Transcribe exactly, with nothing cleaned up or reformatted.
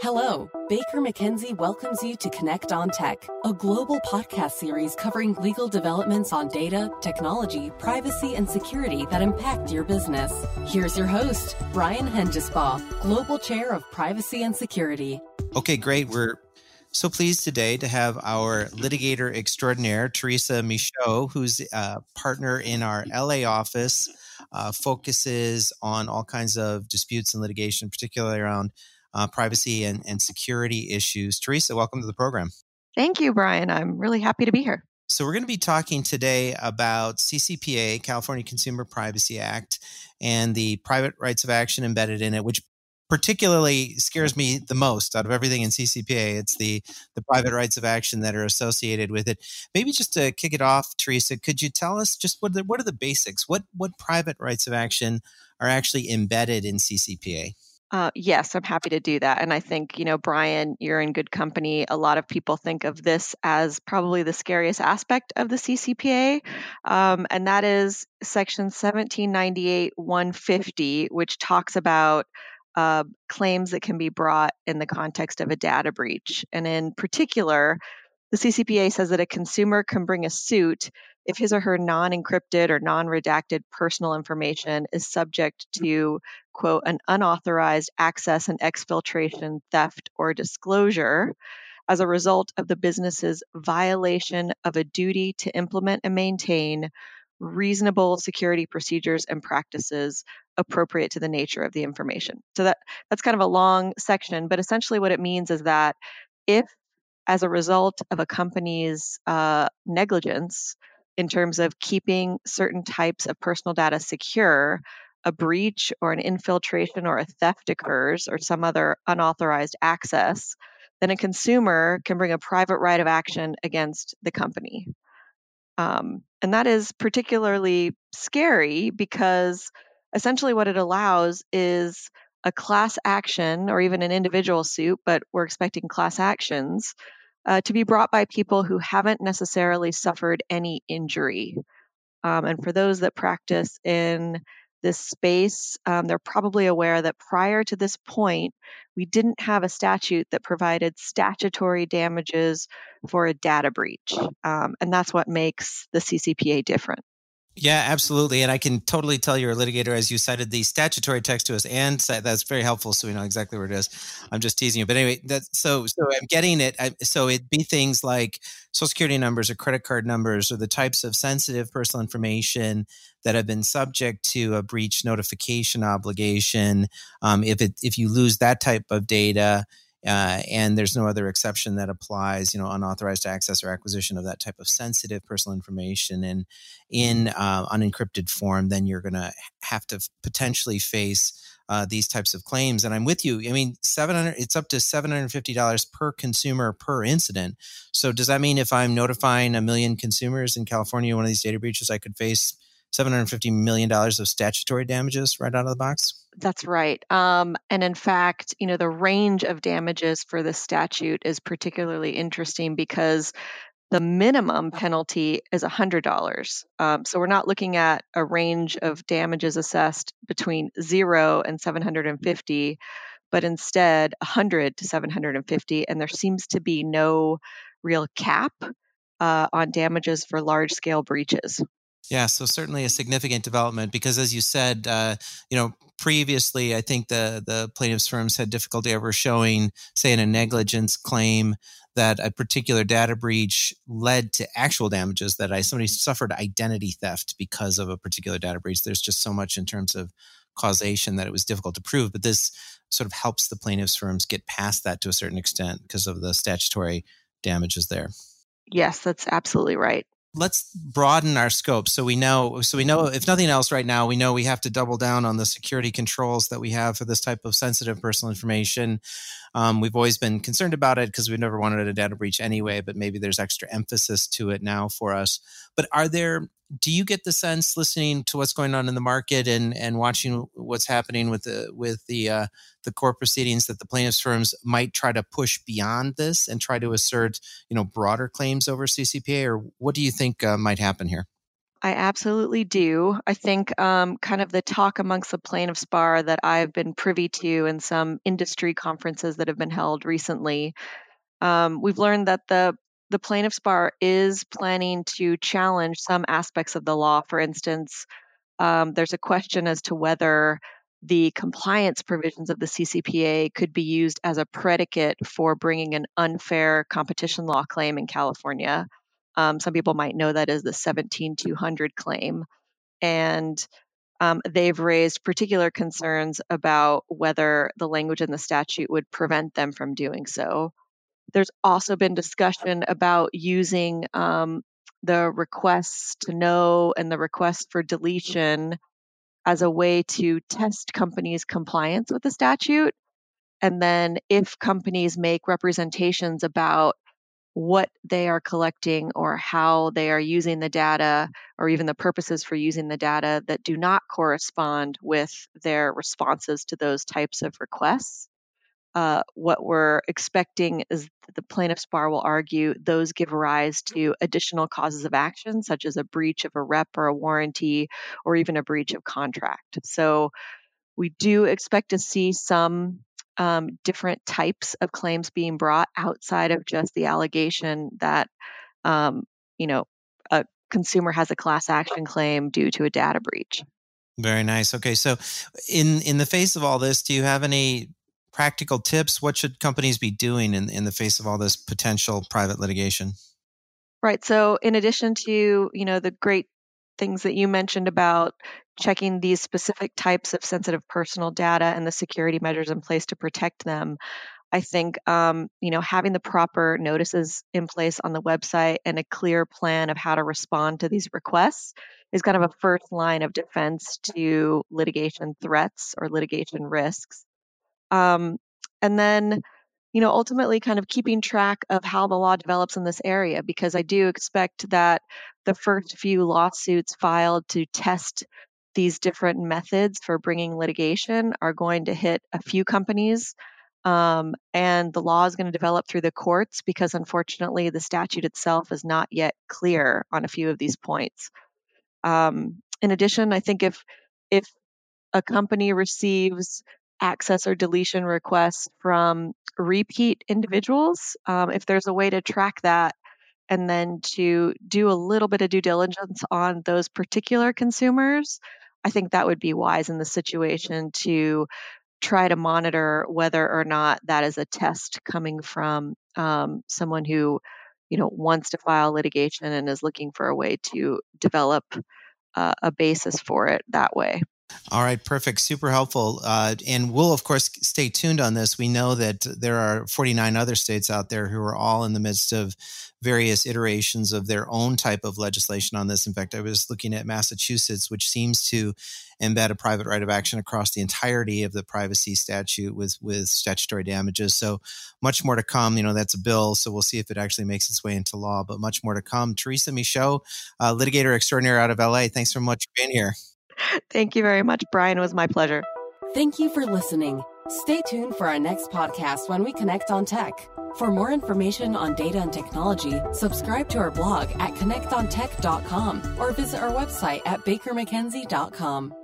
Hello, Baker McKenzie welcomes you to Connect on Tech, a global podcast series covering legal developments on data, technology, privacy, and security that impact your business. Here's your host, Brian Hengesbaugh, Global Chair of Privacy and Security. Okay, great. We're so pleased today to have our litigator extraordinaire, Teresa Michaud, who's a partner in our L A office, uh, focuses on all kinds of disputes and litigation, particularly around Uh, privacy and, and security issues. Teresa, welcome to the program. Thank you, Brian. I'm really happy to be here. So we're going to be talking today about C C P A, California Consumer Privacy Act, and the private rights of action embedded in it, which particularly scares me the most out of everything in C C P A. It's the, the private rights of action that are associated with it. Maybe just to kick it off, Teresa, could you tell us just what, the, what are the basics? What, what private rights of action are actually embedded in C C P A? Uh, yes, I'm happy to do that. And I think, you know, Brian, you're in good company. A lot of people think of this as probably the scariest aspect of the C C P A, um, and that is Section seventeen ninety-eight point one fifty, which talks about uh, claims that can be brought in the context of a data breach. And in particular, the C C P A says that a consumer can bring a suit if his or her non-encrypted or non-redacted personal information is subject to, quote, an unauthorized access and exfiltration, theft, or disclosure as a result of the business's violation of a duty to implement and maintain reasonable security procedures and practices appropriate to the nature of the information. So that, that's kind of a long section, but essentially what it means is that if, as a result of a company's uh, negligence, in terms of keeping certain types of personal data secure, a breach or an infiltration or a theft occurs or some other unauthorized access, then a consumer can bring a private right of action against the company. Um, and that is particularly scary because essentially what it allows is a class action or even an individual suit, but we're expecting class actions Uh, to be brought by people who haven't necessarily suffered any injury. Um, and for those that practice in this space, um, they're probably aware that prior to this point, we didn't have a statute that provided statutory damages for a data breach. Um, and that's what makes the C C P A different. Yeah, absolutely. And I can totally tell you're a litigator as you cited the statutory text to us. And that's very helpful. So we know exactly where it is. I'm just teasing you. But anyway, that, so so I'm getting it. I, so it'd be things like Social Security numbers or credit card numbers or the types of sensitive personal information that have been subject to a breach notification obligation. Um, if it if you lose that type of data uh, and there's no other exception that applies, you know, unauthorized access or acquisition of that type of sensitive personal information and in uh, unencrypted form, then you're going to have to f- potentially face uh, these types of claims. And I'm with you. I mean, seven hundred it's up to seven hundred fifty dollars per consumer per incident. So does that mean if I'm notifying a million consumers in California, one of these data breaches, I could face seven hundred fifty million dollars of statutory damages right out of the box? That's right. Um, and in fact, you know, the range of damages for this statute is particularly interesting because the minimum penalty is one hundred dollars. Um, so we're not looking at a range of damages assessed between zero and seven hundred fifty, but instead one hundred to seven hundred fifty. And there seems to be no real cap uh, on damages for large-scale breaches. Yeah, so certainly a significant development because, as you said, uh, you know, previously I think the the plaintiffs' firms had difficulty ever showing, say, in a negligence claim that a particular data breach led to actual damages. That I somebody suffered identity theft because of a particular data breach. There's just so much in terms of causation that it was difficult to prove. But this sort of helps the plaintiffs' firms get past that to a certain extent because of the statutory damages there. Yes, that's absolutely right. Let's broaden our scope. So we know, so we know, if nothing else right now, we know we have to double down on the security controls that we have for this type of sensitive personal information. Um, we've always been concerned about it because we've never wanted a data breach anyway, but maybe there's extra emphasis to it now for us. But are there, do you get the sense listening to what's going on in the market and, and watching what's happening with the, with the, uh, the court proceedings that the plaintiffs' firms might try to push beyond this and try to assert, you know, broader claims over C C P A? Or what do you think uh, might happen here? I absolutely do. I think um, kind of the talk amongst the plaintiffs bar that I've been privy to in some industry conferences that have been held recently, um, we've learned that the the plaintiffs bar is planning to challenge some aspects of the law. For instance, um, there's a question as to whether the compliance provisions of the C C P A could be used as a predicate for bringing an unfair competition law claim in California. Um, some people might know that as the seventeen two hundred claim. And um, they've raised particular concerns about whether the language in the statute would prevent them from doing so. There's also been discussion about using um, the requests to know and the request for deletion as a way to test companies' compliance with the statute. And then if companies make representations about what they are collecting or how they are using the data or even the purposes for using the data that do not correspond with their responses to those types of requests. Uh, what we're expecting is that the plaintiffs' bar will argue those give rise to additional causes of action, such as a breach of a rep or a warranty or even a breach of contract. So we do expect to see some Um, different types of claims being brought outside of just the allegation that, um, you know, a consumer has a class action claim due to a data breach. Very nice. Okay. So in, in the face of all this, do you have any practical tips? What should companies be doing in, in the face of all this potential private litigation? Right. So in addition to, you know, the great things that you mentioned about checking these specific types of sensitive personal data and the security measures in place to protect them, I think um, you know having the proper notices in place on the website and a clear plan of how to respond to these requests is kind of a first line of defense to litigation threats or litigation risks. Um, and then you know ultimately kind of keeping track of how the law develops in this area, because I do expect that the first few lawsuits filed to test these different methods for bringing litigation are going to hit a few companies, um, and the law is going to develop through the courts because, unfortunately, the statute itself is not yet clear on a few of these points. Um, in addition, I think if if a company receives access or deletion requests from repeat individuals, um, if there's a way to track that, and then to do a little bit of due diligence on those particular consumers, I think that would be wise in the situation to try to monitor whether or not that is a test coming from um, someone who, you know, wants to file litigation and is looking for a way to develop uh, a basis for it that way. All right, perfect. Super helpful. Uh, and we'll, of course, stay tuned on this. We know that there are forty-nine other states out there who are all in the midst of various iterations of their own type of legislation on this. In fact, I was looking at Massachusetts, which seems to embed a private right of action across the entirety of the privacy statute with, with statutory damages. So much more to come. You know, that's a bill, so we'll see if it actually makes its way into law, but much more to come. Teresa Michaud, uh, litigator extraordinaire out of L A, thanks so much for being here. Thank you very much, Brian. It was my pleasure. Thank you for listening. Stay tuned for our next podcast when we connect on tech. For more information on data and technology, subscribe to our blog at connect on tech dot com or visit our website at baker mckenzie dot com.